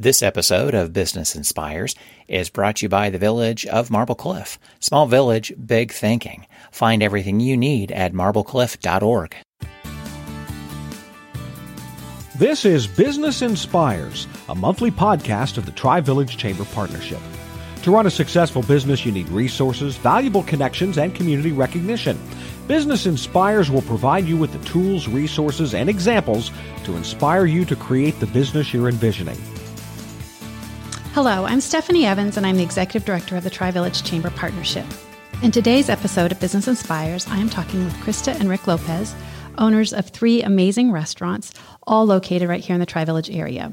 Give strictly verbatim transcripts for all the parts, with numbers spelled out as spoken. This episode of Business Inspires is brought to you by the Village of Marble Cliff. Small village, big thinking. Find everything you need at marble cliff dot org. This is Business Inspires, a monthly podcast of the Tri-Village Chamber Partnership. To run a successful business, you need resources, valuable connections, and community recognition. Business Inspires will provide you with the tools, resources, and examples to inspire you to create the business you're envisioning. Hello, I'm Stephanie Evans, and I'm the Executive Director of the Tri-Village Chamber Partnership. In today's episode of Business Inspires, I am talking with Krista and Rick Lopez, owners of three amazing restaurants, all located right here in the Tri-Village area.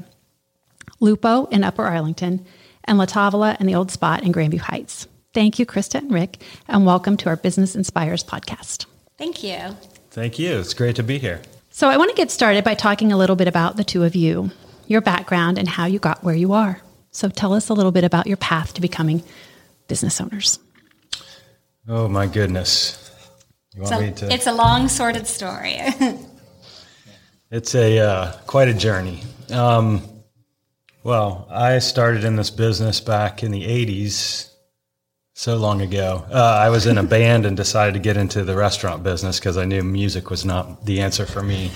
Lupo in Upper Arlington, and La Tavola and the Old Spot in Grandview Heights. Thank you, Krista and Rick, and welcome to our Business Inspires podcast. Thank you. Thank you. It's great to be here. So I want to get started by talking a little bit about the two of you, your background, and how you got where you are. So tell us a little bit about your path to becoming business owners. Oh, my goodness. You want so, me to... It's a long, sordid story. It's a uh, quite a journey. Um, well, I started in this business back in the eighties, so long ago. Uh, I was in a band and decided to get into the restaurant business because I knew music was not the answer for me,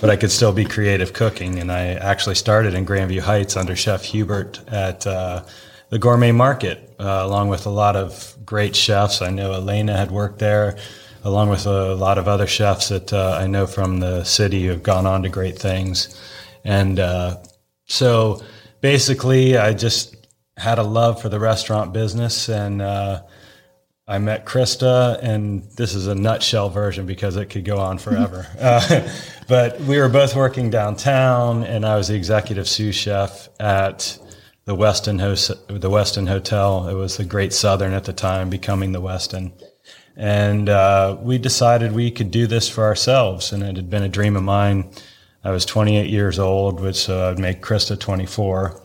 but I could still be creative cooking. And I actually started in Grandview Heights under Chef Hubert at uh, the Gourmet Market, uh, along with a lot of great chefs. I know Elena had worked there, along with a lot of other chefs that uh, I know from the city who have gone on to great things. And uh, so basically I just had a love for the restaurant business, and uh, I met Krista, and this is a nutshell version because it could go on forever. uh, but we were both working downtown, and I was the executive sous chef at the Westin, Ho- the Westin Hotel. It was the Great Southern at the time, becoming the Westin. And uh, we decided we could do this for ourselves, and it had been a dream of mine. I was twenty-eight years old, which uh, would make Krista twenty-four.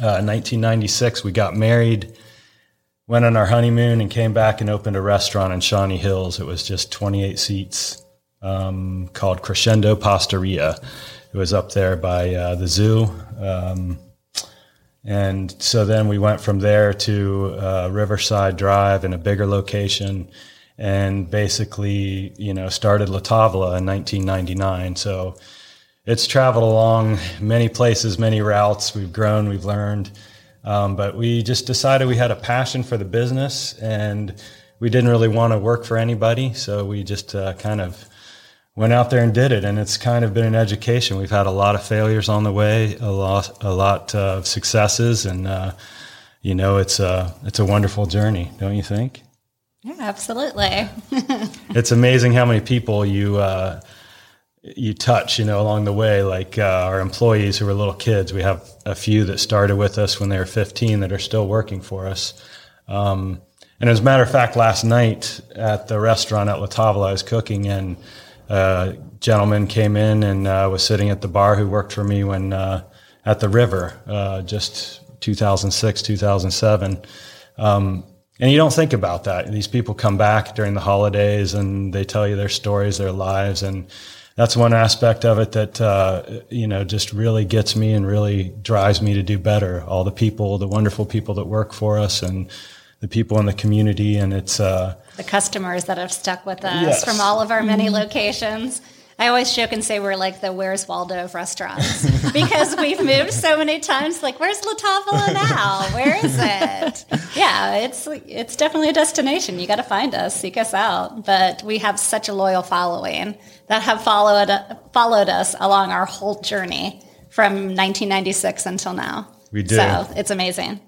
Uh, in nineteen ninety-six, we got married, went on our honeymoon, and came back and opened a restaurant in Shawnee Hills. It was just twenty-eight seats, um, called Crescendo Pastaria. It was up there by uh, the zoo. Um, and so then we went from there to uh, Riverside Drive in a bigger location, and basically, you know, started La Tavola in nineteen ninety-nine. So it's traveled along many places, many routes. We've grown, we've learned. Um, but we just decided we had a passion for the business, and we didn't really want to work for anybody. So we just uh, kind of went out there and did it. And it's kind of been an education. We've had a lot of failures on the way, a lot, a lot of successes. And, uh, you know, it's a, it's a wonderful journey, don't you think? Yeah, absolutely. It's amazing how many people you... Uh, you touch, you know, along the way, like uh, our employees who were little kids. We have a few that started with us when they were fifteen that are still working for us. Um, and as a matter of fact, last night at the restaurant at La Tavola, I was cooking, and a gentleman came in and uh, was sitting at the bar who worked for me when uh, at the river, uh, just two thousand six, two thousand seven. Um, and you don't think about that. These people come back during the holidays and they tell you their stories, their lives, and that's one aspect of it that, uh, you know, just really gets me and really drives me to do better. All the people, the wonderful people that work for us, and the people in the community. And it's uh, the customers that have stuck with us, yes, from all of our many locations. I always joke and say we're like the Where's Waldo of restaurants because we've moved so many times. Like, where's La Tavola now? Where is it? Yeah, it's it's definitely a destination. You got to find us, seek us out. But we have such a loyal following that have followed followed us along our whole journey from nineteen ninety-six until now. We do. So it's amazing.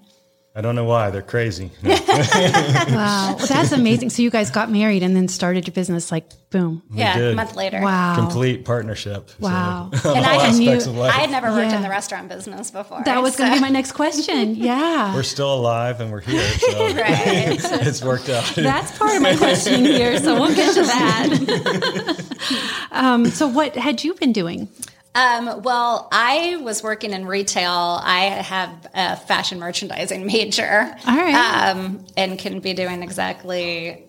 I don't know why. They're crazy. No. Wow. Well, that's amazing. So you guys got married and then started your business, like, boom. We yeah, did. A month later. Wow. Complete partnership. Wow. So, and I, knew, I had never worked yeah. in the restaurant business before. That was so. going to be my next question. Yeah. We're still alive and we're here. So right. It's worked out. That's part of my questioning here, so we'll get to that. um, so what had you been doing? Um, well, I was working in retail. I have a fashion merchandising major. All right. Um, and can be doing exactly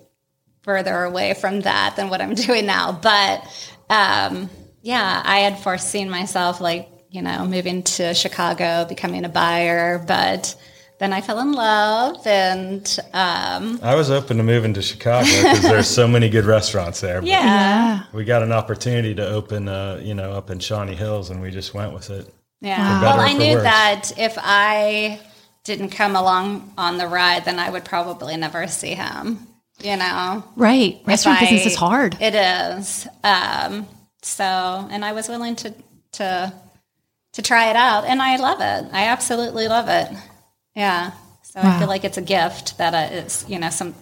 further away from that than what I'm doing now. But, um, yeah, I had foreseen myself like you know, moving to Chicago, becoming a buyer. But then I fell in love, and um, I was open to moving to Chicago because there's so many good restaurants there. But yeah, we got an opportunity to open, uh, you know, up in Shawnee Hills, and we just went with it. Yeah, well, I knew worse. that if I didn't come along on the ride, then I would probably never see him. You know, right? Restaurant I, business is hard. It is. Um, so, and I was willing to to to try it out, and I love it. I absolutely love it. Yeah. So wow. I feel like it's a gift that uh, it's, you know, some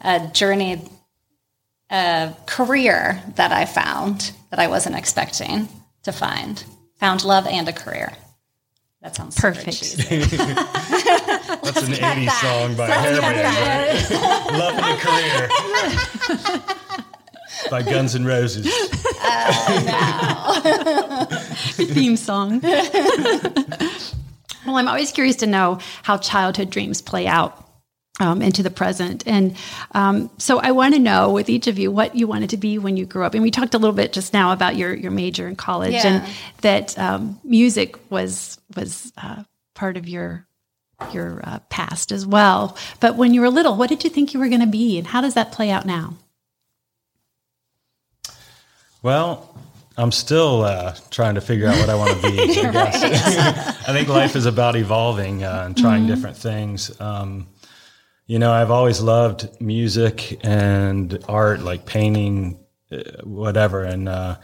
a journey, a career that I found that I wasn't expecting to find. Found love and a career. That sounds perfect. That's an eighties song by Hairband, right? Love and a Career. By Guns N' Roses. Oh, no. Theme song. Well, I'm always curious to know how childhood dreams play out um, into the present. And um, so I want to know with each of you what you wanted to be when you grew up. And we talked a little bit just now about your, your major in college, yeah. and that um, music was was uh, part of your your uh, past as well. But when you were little, what did you think you were going to be? And how does that play out now? Well, I'm still uh, trying to figure out what I want to be. I guess. I think life is about evolving uh, and trying mm-hmm. different things. Um, you know, I've always loved music and art, like painting, whatever. And uh,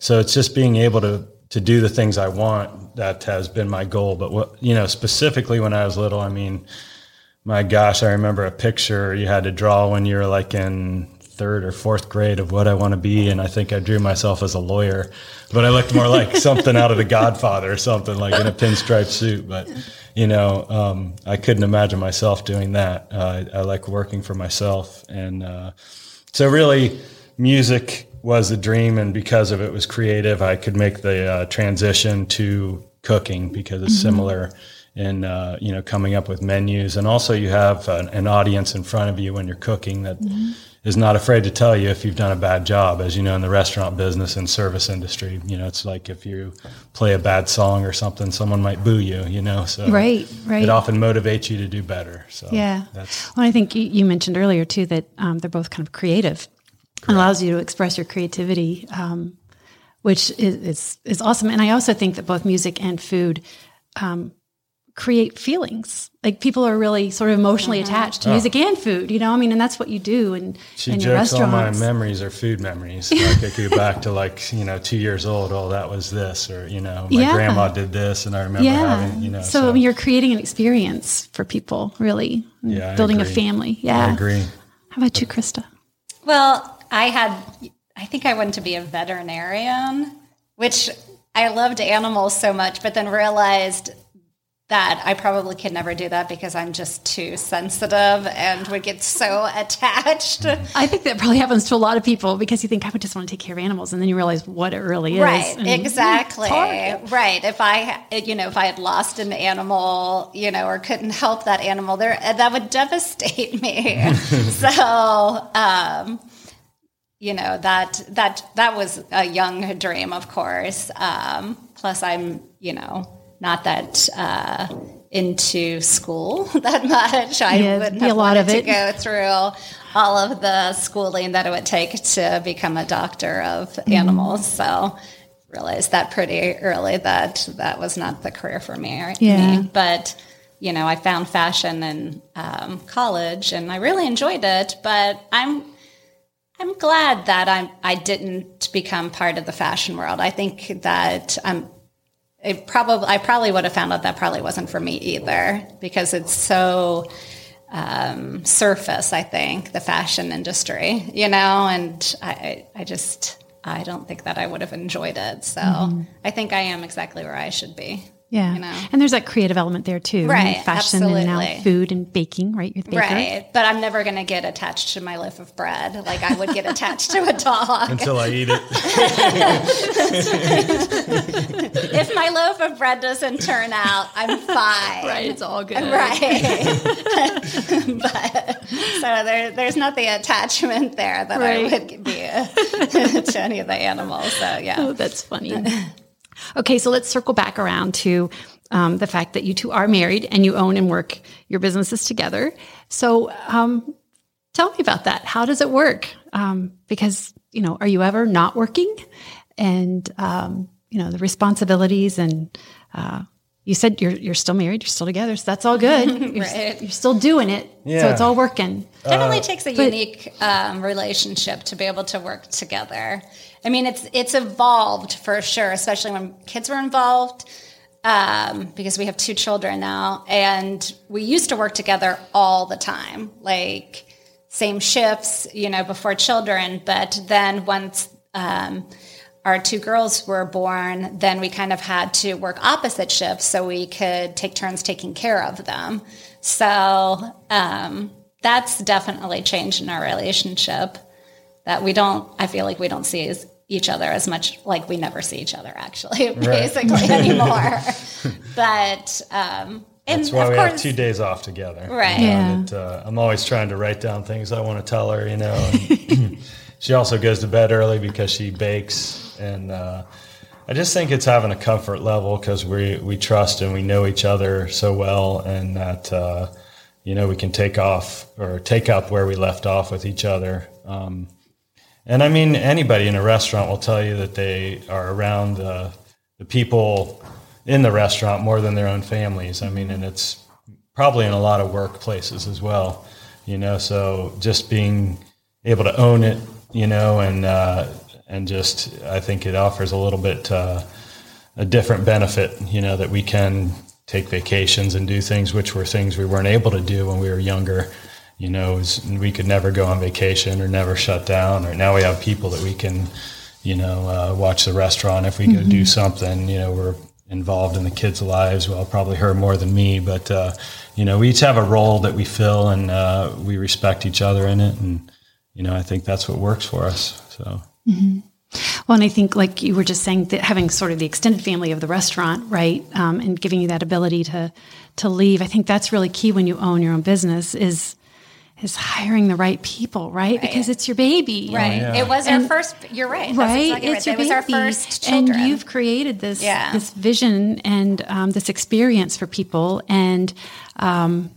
so it's just being able to, to do the things I want. That has been my goal. But, what, you know, specifically when I was little, I mean, my gosh, I remember a picture you had to draw when you were like in third or fourth grade of what I want to be, and I think I drew myself as a lawyer, but I looked more like something out of The Godfather or something, like in a pinstripe suit. But you know, um, I couldn't imagine myself doing that. Uh, I, I like working for myself, and uh, so really, music was a dream, and because of it was creative, I could make the uh, transition to cooking because it's mm-hmm. similar in uh, you know, coming up with menus, and also you have an, an audience in front of you when you're cooking that. Mm-hmm. is not afraid to tell you if you've done a bad job, as you know, in the restaurant business and service industry. You know, it's like if you play a bad song or something, someone might boo you, you know, so right, right. it often motivates you to do better. So yeah. That's, well, I think you, you mentioned earlier too, that um, they're both kind of creative and allows you to express your creativity, um, which is, is, is awesome. And I also think that both music and food, um, create feelings. Like people are really sort of emotionally mm-hmm. attached to music oh. and food, you know, I mean, and that's what you do. And she in jokes your restaurants. All my memories are food memories. Like I go back to like, you know, two years old, oh, that was this, or, you know, my yeah. grandma did this and I remember yeah. having, you know. So, so. I mean, you're creating an experience for people, really. Yeah. Building a family. Yeah. I agree. How about you, Krista? Well, I had, I think I wanted to be a veterinarian, which I loved animals so much, but then realized that I probably could never do that because I'm just too sensitive and would get so attached. I think that probably happens to a lot of people because you think, I would just want to take care of animals. And then you realize what it really is. Right, and exactly. Right. If I, you know, if I had lost an animal, you know, or couldn't help that animal there, that would devastate me. So, um, you know, that, that, that was a young dream, of course. Um, plus I'm, you know, not that uh, into school that much. I yeah, wouldn't have a lot wanted of it. to go through all of the schooling that it would take to become a doctor of mm-hmm. animals. So realized that pretty early that that was not the career for me. Right? Yeah. me. But, you know, I found fashion in um, college and I really enjoyed it, but I'm I'm glad that I I didn't become part of the fashion world. I think that I'm It probably, I probably would have found out that probably wasn't for me either because it's so um, surface, I think, the fashion industry, you know, and I, I just, I don't think that I would have enjoyed it. So mm-hmm. I think I am exactly where I should be. Yeah. You know? And there's that creative element there too. Right. I mean, fashion absolutely. And now food and baking, right? You're the baker. Right. But I'm never going to get attached to my loaf of bread. Like I would get attached to a dog. Until I eat it. If my loaf of bread doesn't turn out, I'm fine. Right. It's all good. Right. But, so there, there's not the attachment there that right. I would be uh, to any of the animals. So yeah. Oh, that's funny. Okay, so let's circle back around to um, the fact that you two are married and you own and work your businesses together. So um, tell me about that. How does it work? Um, because, you know, are you ever not working? And, um, you know, the responsibilities and uh, you said you're you're still married, you're still together, so that's all good. You're, right. You're still doing it, yeah. So it's all working. Definitely uh, takes a but, unique um, relationship to be able to work together. I mean, it's it's evolved for sure, especially when kids were involved, um, because we have two children now, and we used to work together all the time, like same shifts, you know, before children. But then once um, our two girls were born, then we kind of had to work opposite shifts so we could take turns taking care of them. So um, that's definitely changed in our relationship, that we don't, I feel like we don't see as each other as much, like we never see each other actually, right. basically anymore. But um, and that's why of we course, have two days off together. Right. Yeah. It, uh, I'm always trying to write down things I want to tell her, you know. And she also goes to bed early because she bakes. And uh, I just think it's having a comfort level because we, we trust and we know each other so well, and that, uh, you know, we can take off or take up where we left off with each other. Um, and, I mean, anybody in a restaurant will tell you that they are around uh, the people in the restaurant more than their own families. I mean, and it's probably in a lot of workplaces as well, you know, so just being able to own it, you know, and uh, and just, I think it offers a little bit uh, a different benefit, you know, that we can take vacations and do things, which were things we weren't able to do when we were younger, you know, was, we could never go on vacation or never shut down, or now we have people that we can, you know, uh, watch the restaurant if we mm-hmm. go do something, you know, we're involved in the kids' lives, well, probably her more than me, but, uh, you know, we each have a role that we fill, and uh, we respect each other in it, and you know, I think that's what works for us. So, mm-hmm. Well, and I think, like you were just saying, that having sort of the extended family of the restaurant, right, um, and giving you that ability to to leave, I think that's really key when you own your own business is is hiring the right people, right? right. Because it's your baby, right? Oh, yeah. It was and, our first. You're right, right? Exactly it's right. Your it was baby. Our first children, and you've created this yeah. this vision and um, this experience for people, and um,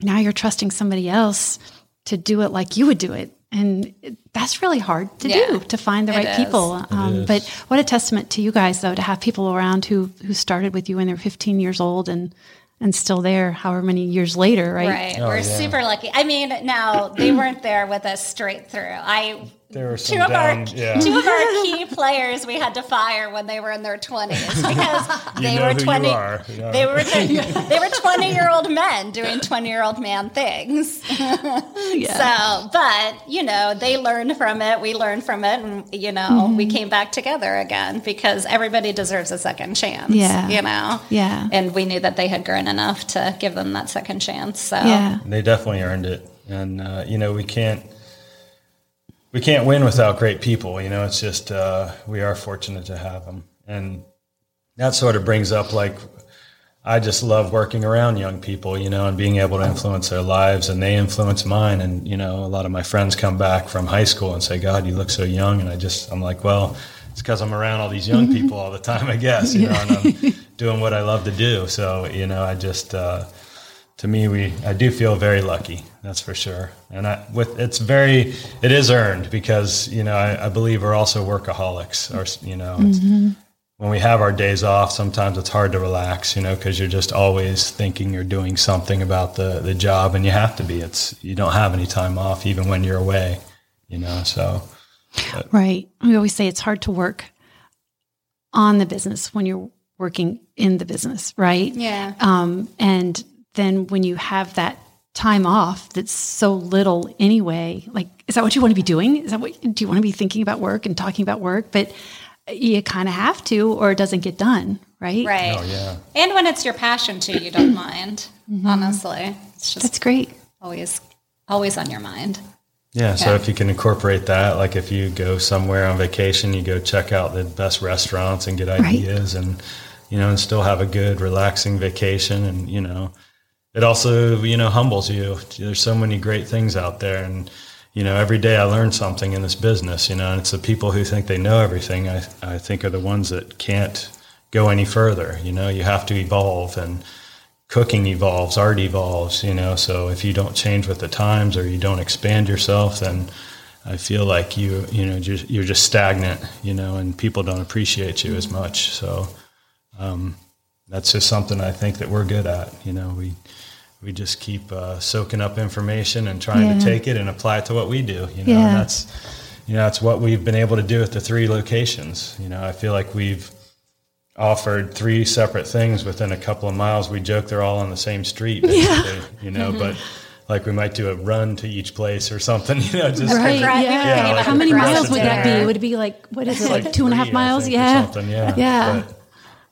now you're trusting somebody else to do it like you would do it. And that's really hard to yeah, do, to find the right is. people. Um, but what a testament to you guys, though, to have people around who who started with you when they were fifteen years old and, and still there however many years later, right? Right. Oh, we're yeah. super lucky. I mean, now, they weren't there with us straight through. I there were some two, down, of our, yeah. two of our key players we had to fire when they were in their twenties because they were twenty. Yeah. They were they were twenty-year-old men doing twenty-year-old man things. yeah. So, but you know, they learned from it. We learned from it, and you know, mm-hmm. we came back together again because everybody deserves a second chance. Yeah. You know. Yeah. And we knew that they had grown enough to give them that second chance. So yeah. They definitely earned it, and uh, you know, we can't. We can't win without great people, you know, it's just, uh, we are fortunate to have them. And that sort of brings up, like, I just love working around young people, you know, and being able to influence their lives, and they influence mine. And, you know, a lot of my friends come back from high school and say, God, you look so young. And I just, I'm like, well, it's because I'm around all these young people all the time, I guess, you know, and I'm doing what I love to do. So, you know, I just, uh, to me, we I do feel very lucky, that's for sure. And I, with it's very, it is earned because, you know, I, I believe we're also workaholics. Or, you know, mm-hmm. when we have our days off, sometimes it's hard to relax, you know, because you're just always thinking you're doing something about the, the job, and you have to be. It's you don't have any time off even when you're away, you know, so. But. Right. We always say it's hard to work on the business when you're working in the business, right? Yeah. Um, and then when you have that time off, that's so little anyway, like, is that what you want to be doing? Is that what, do you want to be thinking about work and talking about work? But you kind of have to, or it doesn't get done. Right. Right. Oh, yeah. And when it's your passion too, you don't mind, mm-hmm. honestly. It's just that's great. Always, always on your mind. Yeah, yeah. So if you can incorporate that, like if you go somewhere on vacation, you go check out the best restaurants and get ideas right. and, you know, and still have a good relaxing vacation and, you know, it also, you know, humbles you. There's so many great things out there. And, you know, every day I learn something in this business, you know, and it's the people who think they know everything, I I think are the ones that can't go any further. You know, you have to evolve, and cooking evolves, art evolves, you know. So if you don't change with the times or you don't expand yourself, then I feel like you, you know, just, you're just stagnant, you know, and people don't appreciate you as much. So um, that's just something I think that we're good at. You know, we we just keep uh, soaking up information and trying yeah. to take it and apply it to what we do. You know, yeah. and that's, you know, that's what we've been able to do at the three locations. You know, I feel like we've offered three separate things within a couple of miles. We joke they're all on the same street, basically, yeah. you know, mm-hmm. but like we might do a run to each place or something, you know, just right. yeah. Yeah, yeah, like how many miles would that be? It would be like, what is it, like, like two and a half three, miles? Think, yeah. Something. Yeah. Yeah. But,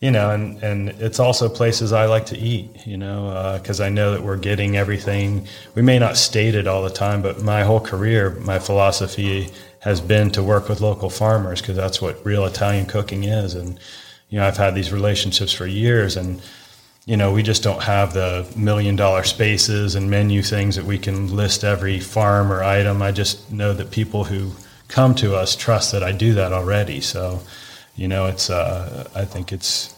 you know, and, and it's also places I like to eat, you know, uh, cause I know that we're getting everything. We may not state it all the time, but my whole career, my philosophy has been to work with local farmers, cause that's what real Italian cooking is. And, you know, I've had these relationships for years, and, you know, we just don't have the million dollar spaces and menu things that we can list every farm or item. I just know that people who come to us trust that I do that already. So, you know, it's, uh, I think it's,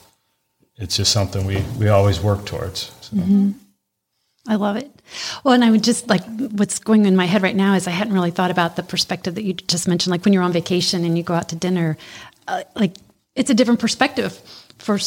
it's just something we, we always work towards. So. Mm-hmm. I love it. Well, and I would just like, what's going in my head right now is I hadn't really thought about the perspective that you just mentioned, like when you're on vacation and you go out to dinner, uh, like, it's a different perspective for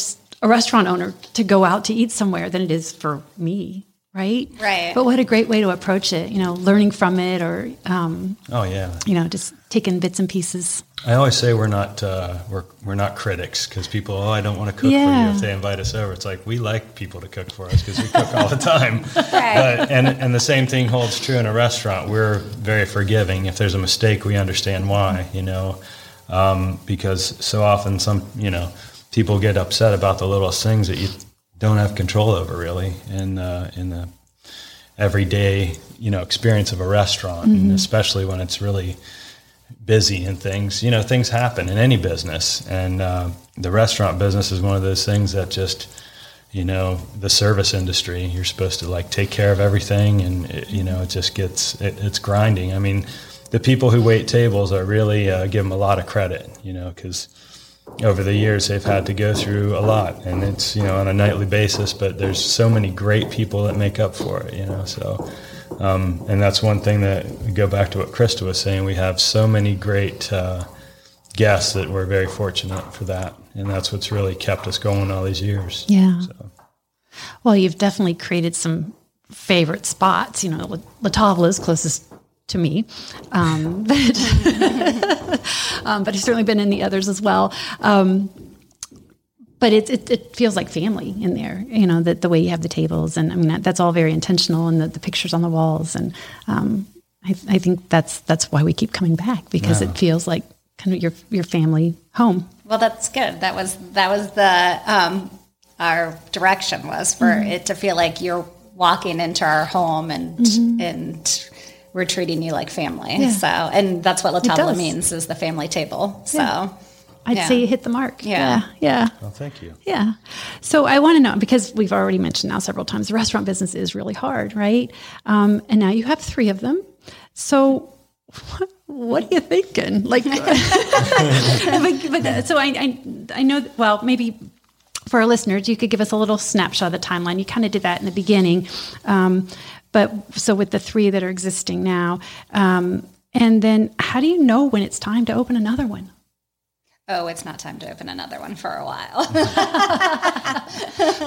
a restaurant owner to go out to eat somewhere than it is for me, right? Right. But what a great way to approach it, you know, learning from it or, um, oh yeah, you know, just taking bits and pieces. I always say we're not uh, we're we're not critics, because people, oh, I don't want to cook yeah. for you if they invite us over. It's like, we like people to cook for us because we cook all the time. Right. But, and and the same thing holds true in a restaurant. We're very forgiving. If there's a mistake, we understand why, you know. Um, because so often some, you know, people get upset about the littlest things that you don't have control over really in, uh, in the everyday, you know, experience of a restaurant. Mm-hmm. And especially when it's really busy and things, you know, things happen in any business. And, uh, the restaurant business is one of those things that just, you know, the service industry, you're supposed to like take care of everything. And, it, you know, it just gets, it, it's grinding. I mean, the people who wait tables, I really uh, give them a lot of credit, you know, because over the years they've had to go through a lot, and it's, you know, on a nightly basis, but there's so many great people that make up for it, you know, so, um, and that's one thing that, we go back to what Krista was saying, we have so many great uh, guests that we're very fortunate for that, and that's what's really kept us going all these years. Yeah. So. Well, you've definitely created some favorite spots, you know, La Tavola is closest to me, um, but, um, but I've certainly been in the others as well. Um, but it, it, it feels like family in there, you know, that the way you have the tables, and I mean, that, that's all very intentional, and the, the pictures on the walls. And, um, I, I think that's, that's why we keep coming back, because yeah. it feels like kind of your, your family home. Well, that's good. That was, that was the, um, our direction was for mm-hmm. it to feel like you're walking into our home, and, mm-hmm. and, we're treating you like family. Yeah. So, and that's what La Tavola means, is the family table. So yeah. I'd yeah. say you hit the mark. Yeah. Yeah. yeah. Well, thank you. Yeah. So I want to know, because we've already mentioned now several times, the restaurant business is really hard, right? Um, and now you have three of them. So what, what are you thinking? Like, but, but, so I, I, I know, that, well, maybe for our listeners, you could give us a little snapshot of the timeline. You kind of did that in the beginning. Um, But so with the three that are existing now, um, and then how do you know when it's time to open another one? Oh, it's not time to open another one for a while.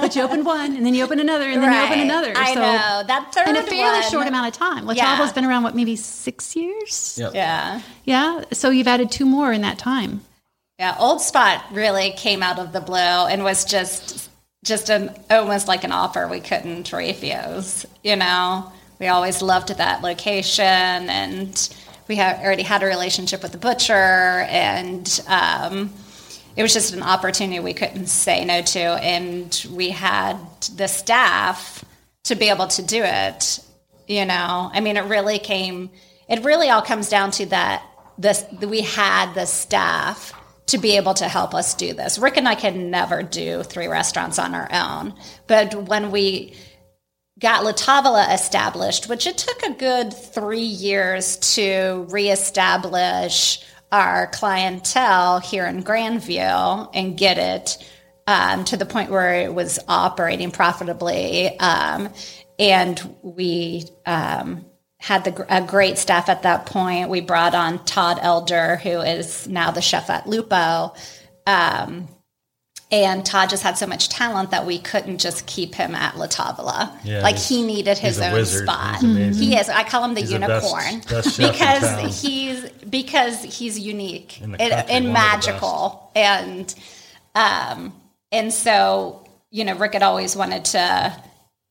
But you open one, and then you open another, and then right. you open another. I so, know. That third one. In a fairly one. short amount of time. La yeah. Tavola has been around, what, maybe six years? Yep. Yeah. Yeah. So you've added two more in that time. Yeah. Old Spot really came out of the blue and was just... just an almost like an offer we couldn't refuse. You know, we always loved that location, and we had already had a relationship with the butcher, and um, it was just an opportunity we couldn't say no to, and we had the staff to be able to do it. You know, I mean, it really came, it really all comes down to that this, we had the staff to be able to help us do this. Rick and I can never do three restaurants on our own. But when we got La Tavola established, which it took a good three years to reestablish our clientele here in Grandview and get it um, to the point where it was operating profitably. Um, and we um, had the, a great staff at that point. We brought on Todd Elder, who is now the chef at Lupo. Um, and Todd just had so much talent that we couldn't just keep him at La Tavola. Yeah, like he needed his own wizard. Spot. He is. I call him the he's unicorn the best, best because he's because he's unique and, and magical. And um, and so, you know, Rick had always wanted to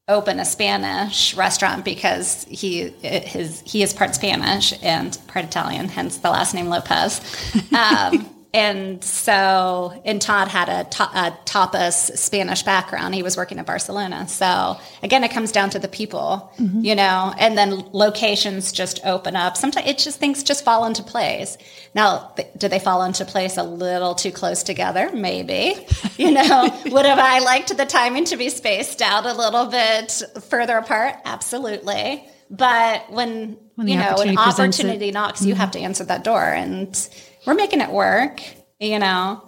open a Spanish restaurant because he his he is part Spanish and part Italian, hence the last name Lopez. Um, And so, and Todd had a, a tapas Spanish background. He was working in Barcelona. So again, it comes down to the people, mm-hmm. you know, and then locations just open up. Sometimes it's just things just fall into place. Now, th- do they fall into place a little too close together? Maybe, you know, would have I liked the timing to be spaced out a little bit further apart? Absolutely. But when, when you know, opportunity an opportunity knocks, mm-hmm. you have to answer that door, and we're making it work, you know.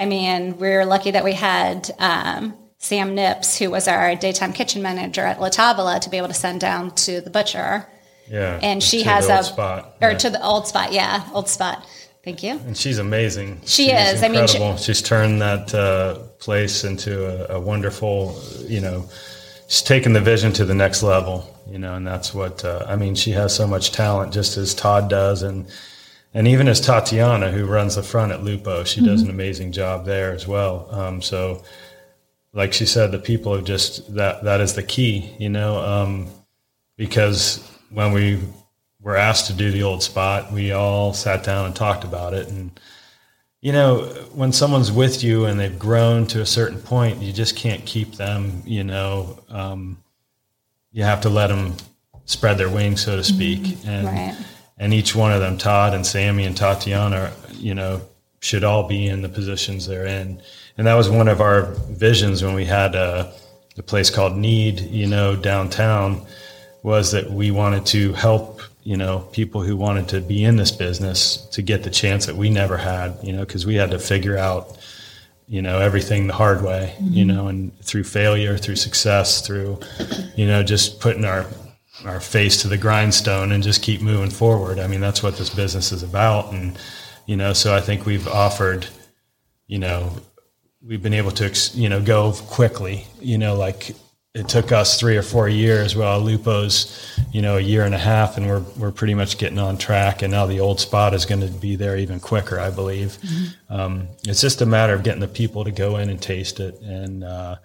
I mean, we were lucky that we had um, Sam Nipps, who was our daytime kitchen manager at La Tavola, to be able to send down to the butcher. Yeah, and she has a spot, or yeah. to the Old Spot, yeah, Old Spot. Thank you. And she's amazing. She, she is. is I mean, she, she's turned that uh, place into a, a wonderful, you know. She's taken the vision to the next level, you know, and that's what uh, I mean. She has so much talent, just as Todd does, and. And even as Tatiana, who runs the front at Lupo, she does an amazing job there as well. Um, so, like she said, the people have just, that that is the key, you know, um, because when we were asked to do the Old Spot, we all sat down and talked about it. And, you know, when someone's with you and they've grown to a certain point, you just can't keep them, you know, um, you have to let them spread their wings, so to speak. And, right. And each one of them, Todd and Sammy and Tatiana, you know, should all be in the positions they're in. And that was one of our visions when we had a, a place called Need, you know, downtown, was that we wanted to help, you know, people who wanted to be in this business to get the chance that we never had, you know, because we had to figure out, you know, everything the hard way, mm-hmm. you know, and through failure, through success, through, you know, just putting our... our face to the grindstone and just keep moving forward. I mean, that's what this business is about. And, you know, so I think we've offered, you know, we've been able to, you know, go quickly, you know, like it took us three or four years. Well, Lupo's, you know, a year and a half, and we're, we're pretty much getting on track. And now the Old Spot is going to be there even quicker, I believe. Mm-hmm. Um, it's just a matter of getting the people to go in and taste it. And, uh,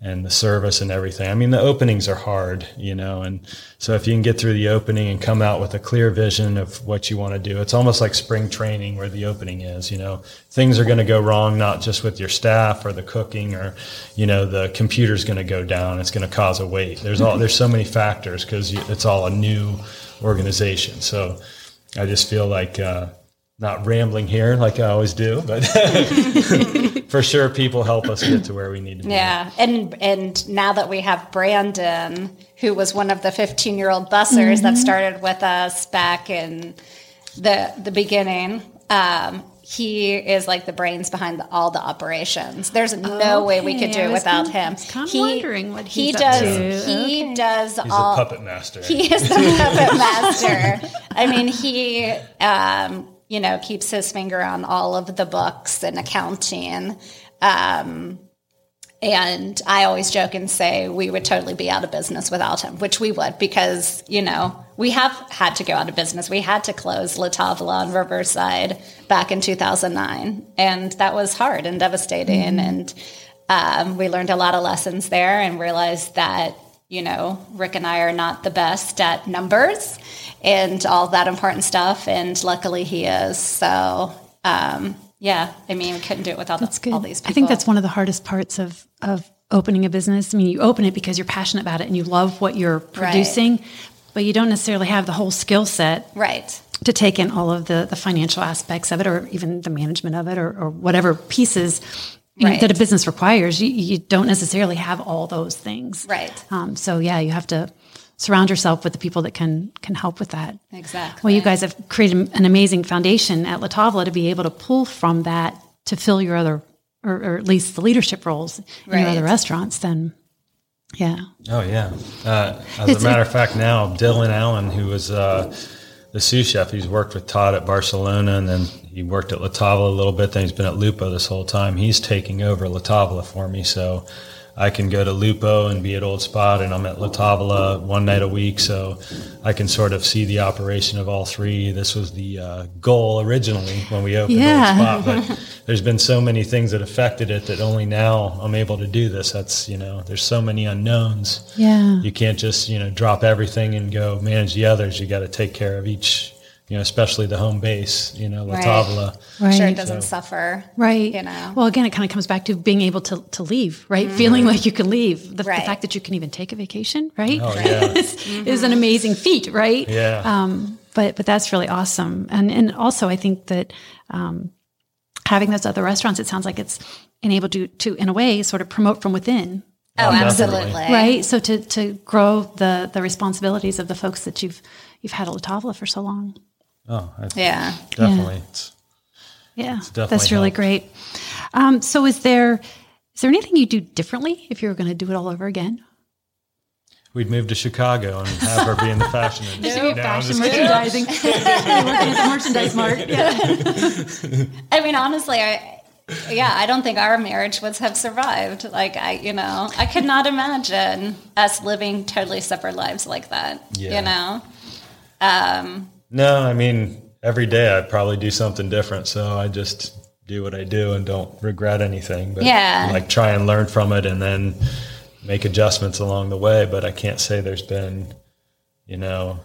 and the service and everything. I mean, the openings are hard, you know, and so if you can get through the opening and come out with a clear vision of what you want to do, it's almost like spring training where the opening is, you know, things are going to go wrong, not just with your staff or the cooking or, you know, the computer's going to go down. It's going to cause a wait. There's all, there's so many factors because it's all a new organization. So I just feel like, uh, not rambling here like I always do, but for sure people help us get to where we need to be. Yeah. And and now that we have Brandon, who was one of the fifteen-year-old bussers mm-hmm. that started with us back in the the beginning, um, he is like the brains behind the, all the operations. There's no okay. way we could do it without kind, him. I was kind of he, wondering what he's he does. Up to. He okay. does he's all. He's a puppet master. He is the puppet master. I mean, he... Um, you know, keeps his finger on all of the books and accounting. Um, and I always joke and say we would totally be out of business without him, which we would because, you know, we have had to go out of business. We had to close La Tavola on Riverside back in two thousand nine. And that was hard and devastating. Mm-hmm. And um, we learned a lot of lessons there and realized that, you know, Rick and I are not the best at numbers and all that important stuff. And luckily he is. So, um, yeah, I mean, we couldn't do it without the, all these people. I think that's one of the hardest parts of, of opening a business. I mean, you open it because you're passionate about it and you love what you're producing, right. but you don't necessarily have the whole skill set right. to take in all of the, the financial aspects of it, or even the management of it, or, or whatever pieces right. that a business requires. You, you don't necessarily have all those things. Right. Um, so, yeah, you have to surround yourself with the people that can can help with that. Exactly. Well, you guys have created an amazing foundation at La Tavola to be able to pull from that to fill your other or, or at least the leadership roles right. in other restaurants, then yeah. Oh yeah. Uh, as it's, a matter of fact, now Dylan Allen, who was uh, the sous chef, he's worked with Todd at Barcelona, and then he worked at La Tavola a little bit. Then he's been at Lupo this whole time. He's taking over La Tavola for me, so I can go to Lupo and be at Old Spot, and I'm at La Tavola one night a week, so I can sort of see the operation of all three. This was the uh, goal originally when we opened yeah. Old Spot, but there's been so many things that affected it that only now I'm able to do this. That's, you know, there's so many unknowns. Yeah. You can't just, you know, drop everything and go manage the others. You got to take care of each, you know, especially the home base, you know, La right. Tavola. Right. Sure it doesn't so. suffer. Right. You know. Well, again, it kind of comes back to being able to, to leave, right? Mm-hmm. Feeling like you can leave. The, right. the fact that you can even take a vacation, right? Oh, yeah. is, mm-hmm. is an amazing feat, right? Yeah. Um, but but that's really awesome. And and also I think that um, having those other restaurants, it sounds like it's enabled you to, in a way, sort of promote from within. Oh, absolutely. Right? So to to grow the the responsibilities of the folks that you've you've had at La Tavola for so long. Oh, I yeah, definitely. Yeah, it's, yeah. It's definitely that's really helped. Great. Um, so, is there is there anything you do differently if you were going to do it all over again? We'd move to Chicago and have her be in the fashion industry. There should be fashion merchandising. Working at the merchandise mart. Yeah. I mean, honestly, I yeah, I don't think our marriage would have survived. Like I, you know, I could not imagine us living totally separate lives like that. Yeah. You know. Um, No, I mean, every day I probably do something different. So I just do what I do and don't regret anything. But yeah. like try and learn from it and then make adjustments along the way. But I can't say there's been, you know.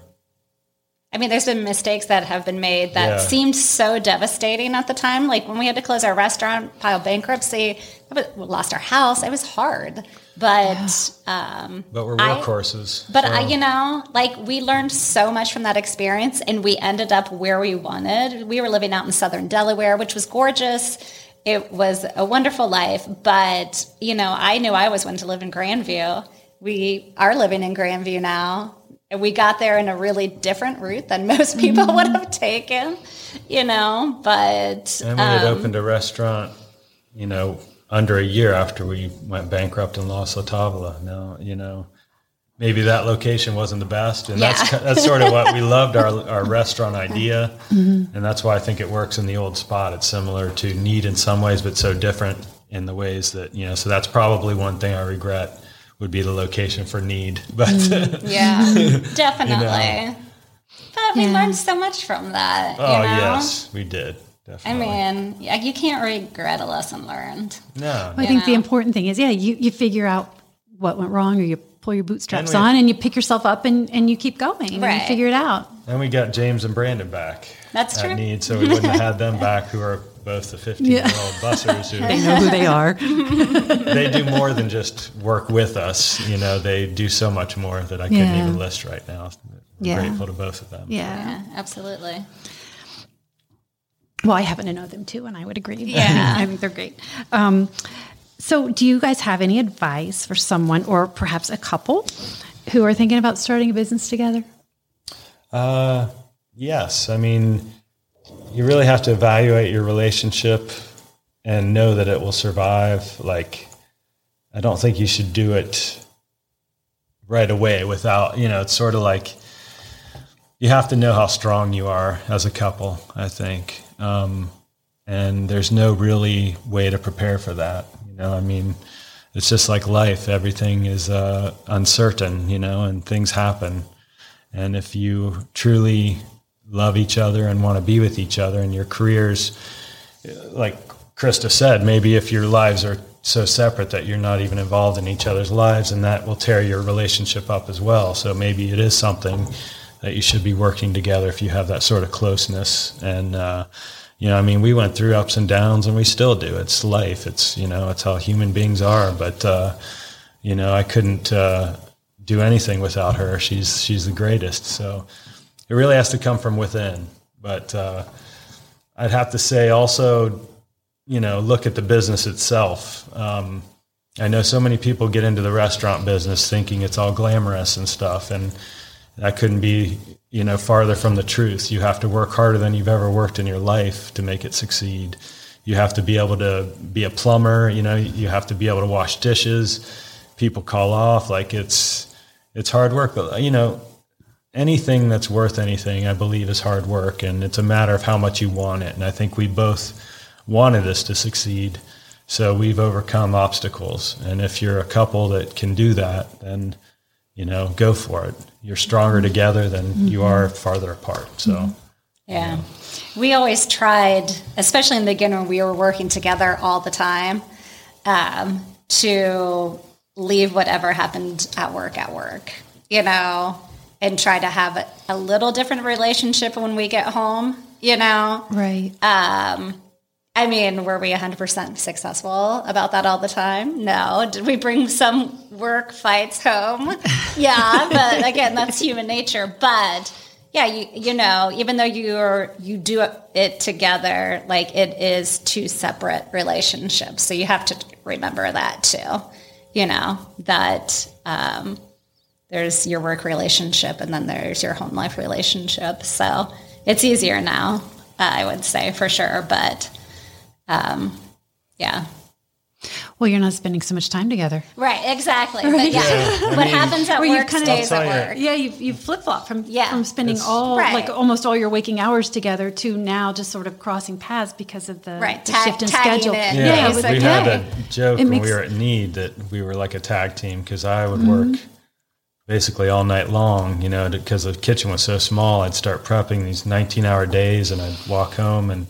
I mean, there's been mistakes that have been made that yeah. seemed so devastating at the time. Like when we had to close our restaurant, file bankruptcy, we lost our house. It was hard. But um, but we're workhorses. But so. I, you know, like we learned so much from that experience, and we ended up where we wanted. We were living out in southern Delaware, which was gorgeous. It was a wonderful life. But you know, I knew I always wanted to live in Grandview. We are living in Grandview now. We got there in a really different route than most people mm-hmm. would have taken. You know, but and we um, had opened a restaurant. You know. Under a year after we went bankrupt and lost La Tavola. Now, you know, maybe that location wasn't the best. And yeah. that's that's sort of what we loved, our our restaurant idea. Mm-hmm. And that's why I think it works in the Old Spot. It's similar to Need in some ways, but so different in the ways that, you know, so that's probably one thing I regret would be the location for Need. But mm-hmm. yeah, definitely. You know. But we yeah. learned so much from that. Oh, you know? Yes, we did. Definitely. I mean, you can't regret a lesson learned. No. Well, I think know? the important thing is, yeah, you, you figure out what went wrong, or you pull your bootstraps and we, on and you pick yourself up and, and you keep going right. and you figure it out. And we got James and Brandon back. That's true. Need, so we wouldn't have had them back, who are both the fifteen-year-old yeah. bussers. Who, they know who they are. They do more than just work with us. You know, they do so much more that I couldn't yeah. even list right now. I'm yeah. grateful to both of them. Yeah, yeah absolutely. Well, I happen to know them too, and I would agree. Yeah. I think they're great. Um, so do you guys have any advice for someone or perhaps a couple who are thinking about starting a business together? Uh, yes. I mean, you really have to evaluate your relationship and know that it will survive. Like, I don't think you should do it right away without, you know, it's sort of like you have to know how strong you are as a couple, I think. Um, and there's no really way to prepare for that. You know, I mean, it's just like life. Everything is, uh, uncertain, you know, and things happen. And if you truly love each other and want to be with each other and your careers, like Krista said, maybe if your lives are so separate that you're not even involved in each other's lives, and that will tear your relationship up as well. So maybe it is something that you should be working together if you have that sort of closeness. And, uh, you know, I mean, we went through ups and downs, and we still do. It's life. It's, you know, it's how human beings are. But, uh, you know, I couldn't uh, do anything without her. She's she's the greatest. So it really has to come from within. But uh, I'd have to say also, you know, look at the business itself. Um, I know so many people get into the restaurant business thinking it's all glamorous and stuff. And that couldn't be, you know, farther from the truth. You have to work harder than you've ever worked in your life to make it succeed. You have to be able to be a plumber. You know, you have to be able to wash dishes. People call off. Like, it's it's hard work. But, you know, anything that's worth anything, I believe, is hard work. And it's a matter of how much you want it. And I think we both wanted this to succeed. So we've overcome obstacles. And if you're a couple that can do that, then, you know, go for it. You're stronger together than mm-hmm. you are farther apart. So, mm-hmm. yeah, you know. We always tried, especially in the beginning, we were working together all the time, um, to leave whatever happened at work at work, you know, and try to have a, a little different relationship when we get home, you know? Right. Um, I mean, were we one hundred percent successful about that all the time? No. Did we bring some work fights home? Yeah, but again, that's human nature. But yeah, you, you know, even though you're you do it together, like, it is two separate relationships. So you have to remember that too. You know, that um, there's your work relationship and then there's your home life relationship. So it's easier now, uh, I would say, for sure. But Um, yeah. Well, you're not spending so much time together. Right, exactly. Right. But yeah, yeah. what mean, happens at work kind of stays at work. Yeah, you you flip-flop from, yeah. from spending it's, all, right. like almost all your waking hours together to now just sort of crossing paths because of the, right. the tag, shift in schedule. It. Yeah, yeah, it was we like, had yeah. a joke makes, when we were at Need that we were like a tag team because I would mm-hmm. work basically all night long, you know, because the kitchen was so small. I'd start prepping these nineteen-hour days and I'd walk home and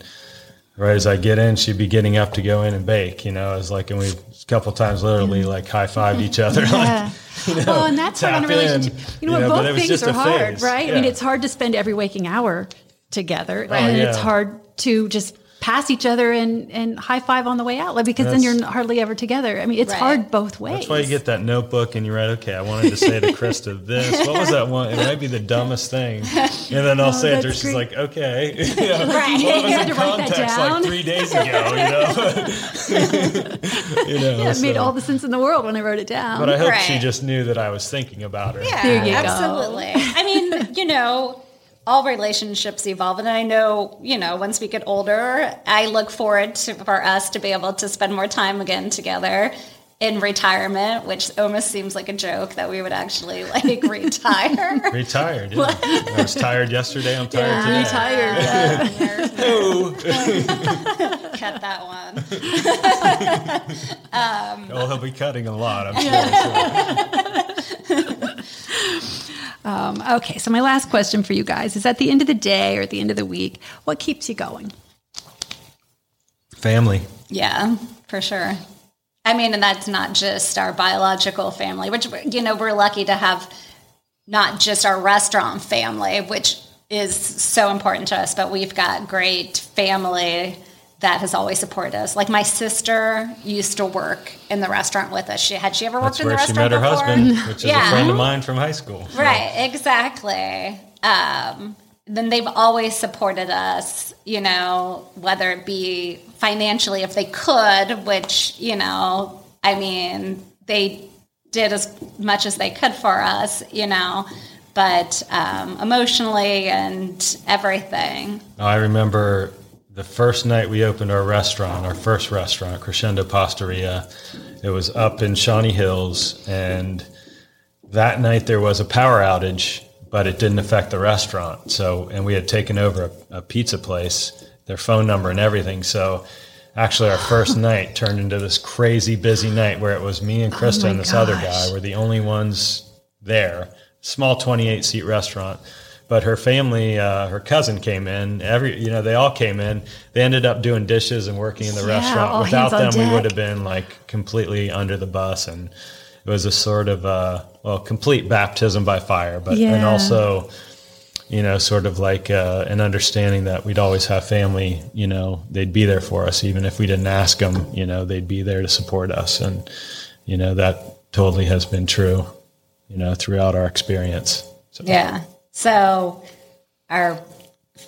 right as I get in, she'd be getting up to go in and bake, you know. It was like, and we a couple times literally like high-fived each other. Yeah. Like, you know, well, and that's how in a relationship, you know, you know both things are hard, right? Yeah. I mean, it's hard to spend every waking hour together, oh, and yeah. it's hard to just pass each other and, and high-five on the way out, like, because that's, then you're hardly ever together. I mean, it's right. hard both ways. That's why you get that notebook and you write, okay, I wanted to say to Krista this. What was that one? It might be the dumbest thing. And then I'll oh, say it to her. She's like, okay. You know, right. Well, was you had to write that down. Like three days ago, you know? You know, yeah, it so. Made all the sense in the world when I wrote it down. But I hope right. she just knew that I was thinking about her. Yeah, there you absolutely. Go. I mean, you know, all relationships evolve. And I know, you know, once we get older, I look forward to, for us to be able to spend more time again together in retirement, which almost seems like a joke that we would actually like retire. Retired. Yeah. I was tired yesterday. I'm tired yeah, today. I'm retired. Yeah. No. Cut that one. um, well, he'll be cutting a lot. I'm sure. sure. Um, okay, so my last question for you guys is, at the end of the day or at the end of the week, what keeps you going? Family. Yeah, for sure. I mean, and that's not just our biological family, which, you know, we're lucky to have not just our restaurant family, which is so important to us, but we've got great family that has always supported us. Like, my sister used to work in the restaurant with us. She had she ever worked That's in the restaurant before? That's where she met her husband, which is yeah. a friend of mine from high school. So. Right, exactly. Um, then they've always supported us, you know, whether it be financially if they could, which, you know, I mean, they did as much as they could for us, you know, but um, emotionally and everything. I remember the first night we opened our restaurant, our first restaurant, Crescendo Pastaria. It was up in Shawnee Hills, and that night there was a power outage, but it didn't affect the restaurant. So, and we had taken over a, a pizza place, their phone number and everything. So actually our first night turned into this crazy busy night where it was me and Krista oh and this gosh. other guy were the only ones there. Small twenty-eight seat restaurant. But her family, uh, her cousin came in. Every, you know, they all came in. They ended up doing dishes and working in the yeah, restaurant. Without them, we would have been like completely under the bus, and it was a sort of uh, well, complete baptism by fire. But yeah. and also, you know, sort of like uh, an understanding that we'd always have family. You know, they'd be there for us even if we didn't ask them. You know, they'd be there to support us, and you know that totally has been true. You know, throughout our experience. So, yeah. So our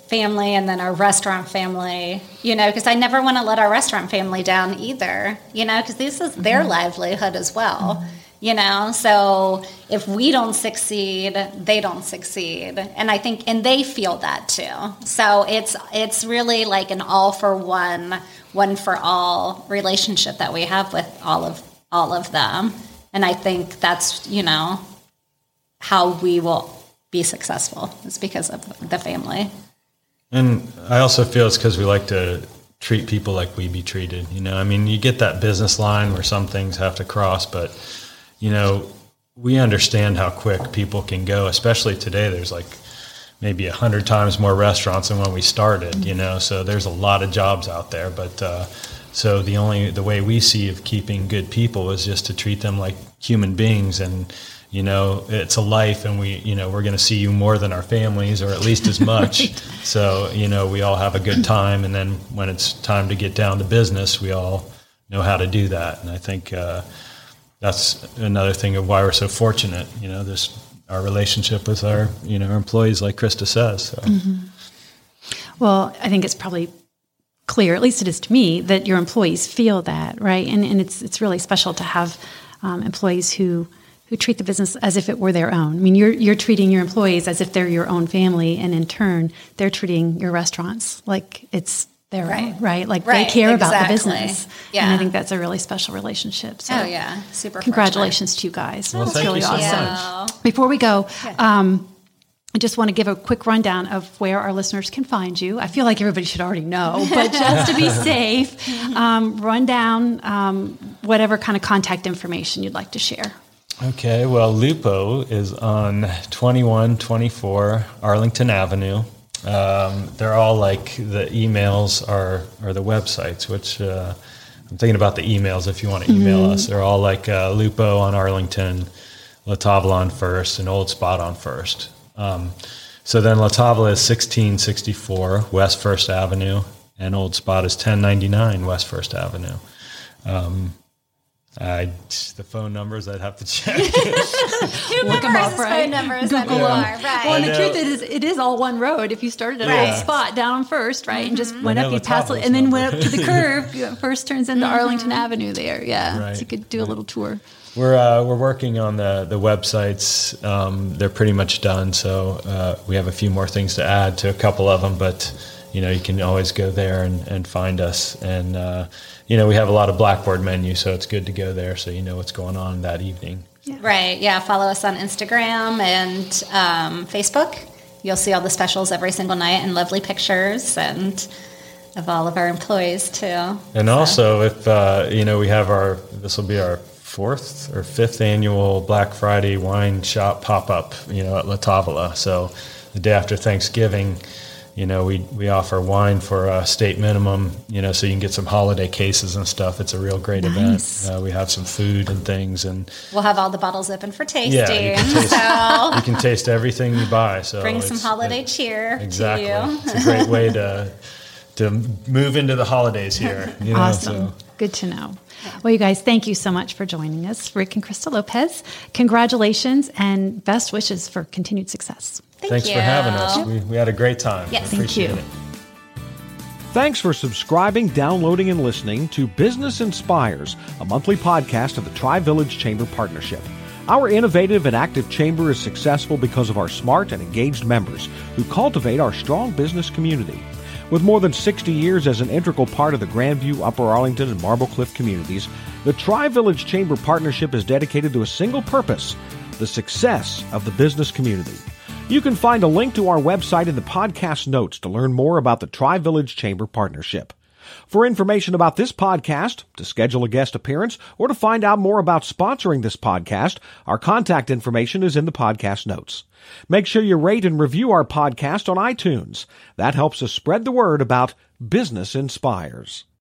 family and then our restaurant family, you know, because I never want to let our restaurant family down either, you know, because this is their mm-hmm. livelihood as well, mm-hmm. you know? So if we don't succeed, they don't succeed. And I think, and they feel that too. So it's, it's really like an all for one, one for all relationship that we have with all of, all of them. And I think that's, you know, how we will be successful. It's because of the family. And I also feel it's because we like to treat people like we be treated. You know, I mean, you get that business line where some things have to cross, but, you know, we understand how quick people can go, especially today. There's like maybe a hundred times more restaurants than when we started, you know, so there's a lot of jobs out there. But uh, so the only the way we see of keeping good people is just to treat them like human beings. And, you know, it's a life, and we, you know, we're going to see you more than our families, or at least as much. Right. So, you know, we all have a good time. And then when it's time to get down to business, we all know how to do that. And I think uh, that's another thing of why we're so fortunate, you know, this, our relationship with our, you know, our employees, like Krista says. So. Mm-hmm. Well, I think it's probably clear, at least it is to me, that your employees feel that, right? And and it's, it's really special to have um, employees who, who treat the business as if it were their own. I mean, you're you're treating your employees as if they're your own family, and in turn, they're treating your restaurants like it's their right. own, right? Like right. they care exactly. about the business. Yeah. And I think that's a really special relationship. So oh, yeah. Super congratulations fortunate. To you guys. Well, that's really you awesome. So much. Before we go, yeah. um, I just want to give a quick rundown of where our listeners can find you. I feel like everybody should already know, but just to be safe, um, run down um, whatever kind of contact information you'd like to share. Okay, well, Lupo is on twenty-one twenty-four Arlington Avenue. Um, they're all like the emails are, or the websites, which uh, I'm thinking about the emails if you want to email mm-hmm. us. They're all like uh, Lupo on Arlington, La Tavola on First, and Old Spot on First. Um, so then La Tavola is sixteen sixty-four West First Avenue, and Old Spot is ten ninety-nine West First Avenue. Um I, the phone numbers, I'd have to check. Who Look remembers his right? phone numbers Google yeah. are, right? Well, and the truth is, it is all one road. If you started at yeah. Old Spot, down on First, right, mm-hmm. and just went up, you passed, and then went up to the curve, First turns into mm-hmm. Arlington Avenue there, yeah. Right. So you could do right. a little tour. We're uh, we're working on the, the websites. Um, they're pretty much done, so uh, we have a few more things to add to a couple of them, but... You know, you can always go there and, and find us. And, uh, you know, we have a lot of Blackboard menu, so it's good to go there so you know what's going on that evening. Yeah. Right, yeah, follow us on Instagram and um, Facebook. You'll see all the specials every single night and lovely pictures and of all of our employees, too. And so. Also, if, uh, you know, we have our, this will be our fourth or fifth annual Black Friday wine shop pop-up, you know, at La Tavola. So the day after Thanksgiving, you know, we, we offer wine for a state minimum, you know, so you can get some holiday cases and stuff. It's a real great nice. event. Uh, we have some food and things. And we'll have all the bottles open for tasting. Yeah, you, can taste, so. you can taste everything you buy. So bring some holiday it, cheer exactly. to you. It's a great way to to move into the holidays here. You know, awesome. So. Good to know. Well, you guys, thank you so much for joining us. Rick and Krista Lopez, congratulations and best wishes for continued success. Thank Thanks you. for having us. We, we had a great time. Yes, thank you. It. Thanks for subscribing, downloading, and listening to Business Inspires, a monthly podcast of the Tri-Village Chamber Partnership. Our innovative and active chamber is successful because of our smart and engaged members who cultivate our strong business community. With more than sixty years as an integral part of the Grandview, Upper Arlington, and Marble Cliff communities, the Tri-Village Chamber Partnership is dedicated to a single purpose, the success of the business community. You can find a link to our website in the podcast notes to learn more about the Tri-Village Chamber Partnership. For information about this podcast, to schedule a guest appearance, or to find out more about sponsoring this podcast, our contact information is in the podcast notes. Make sure you rate and review our podcast on iTunes. That helps us spread the word about Business Inspires.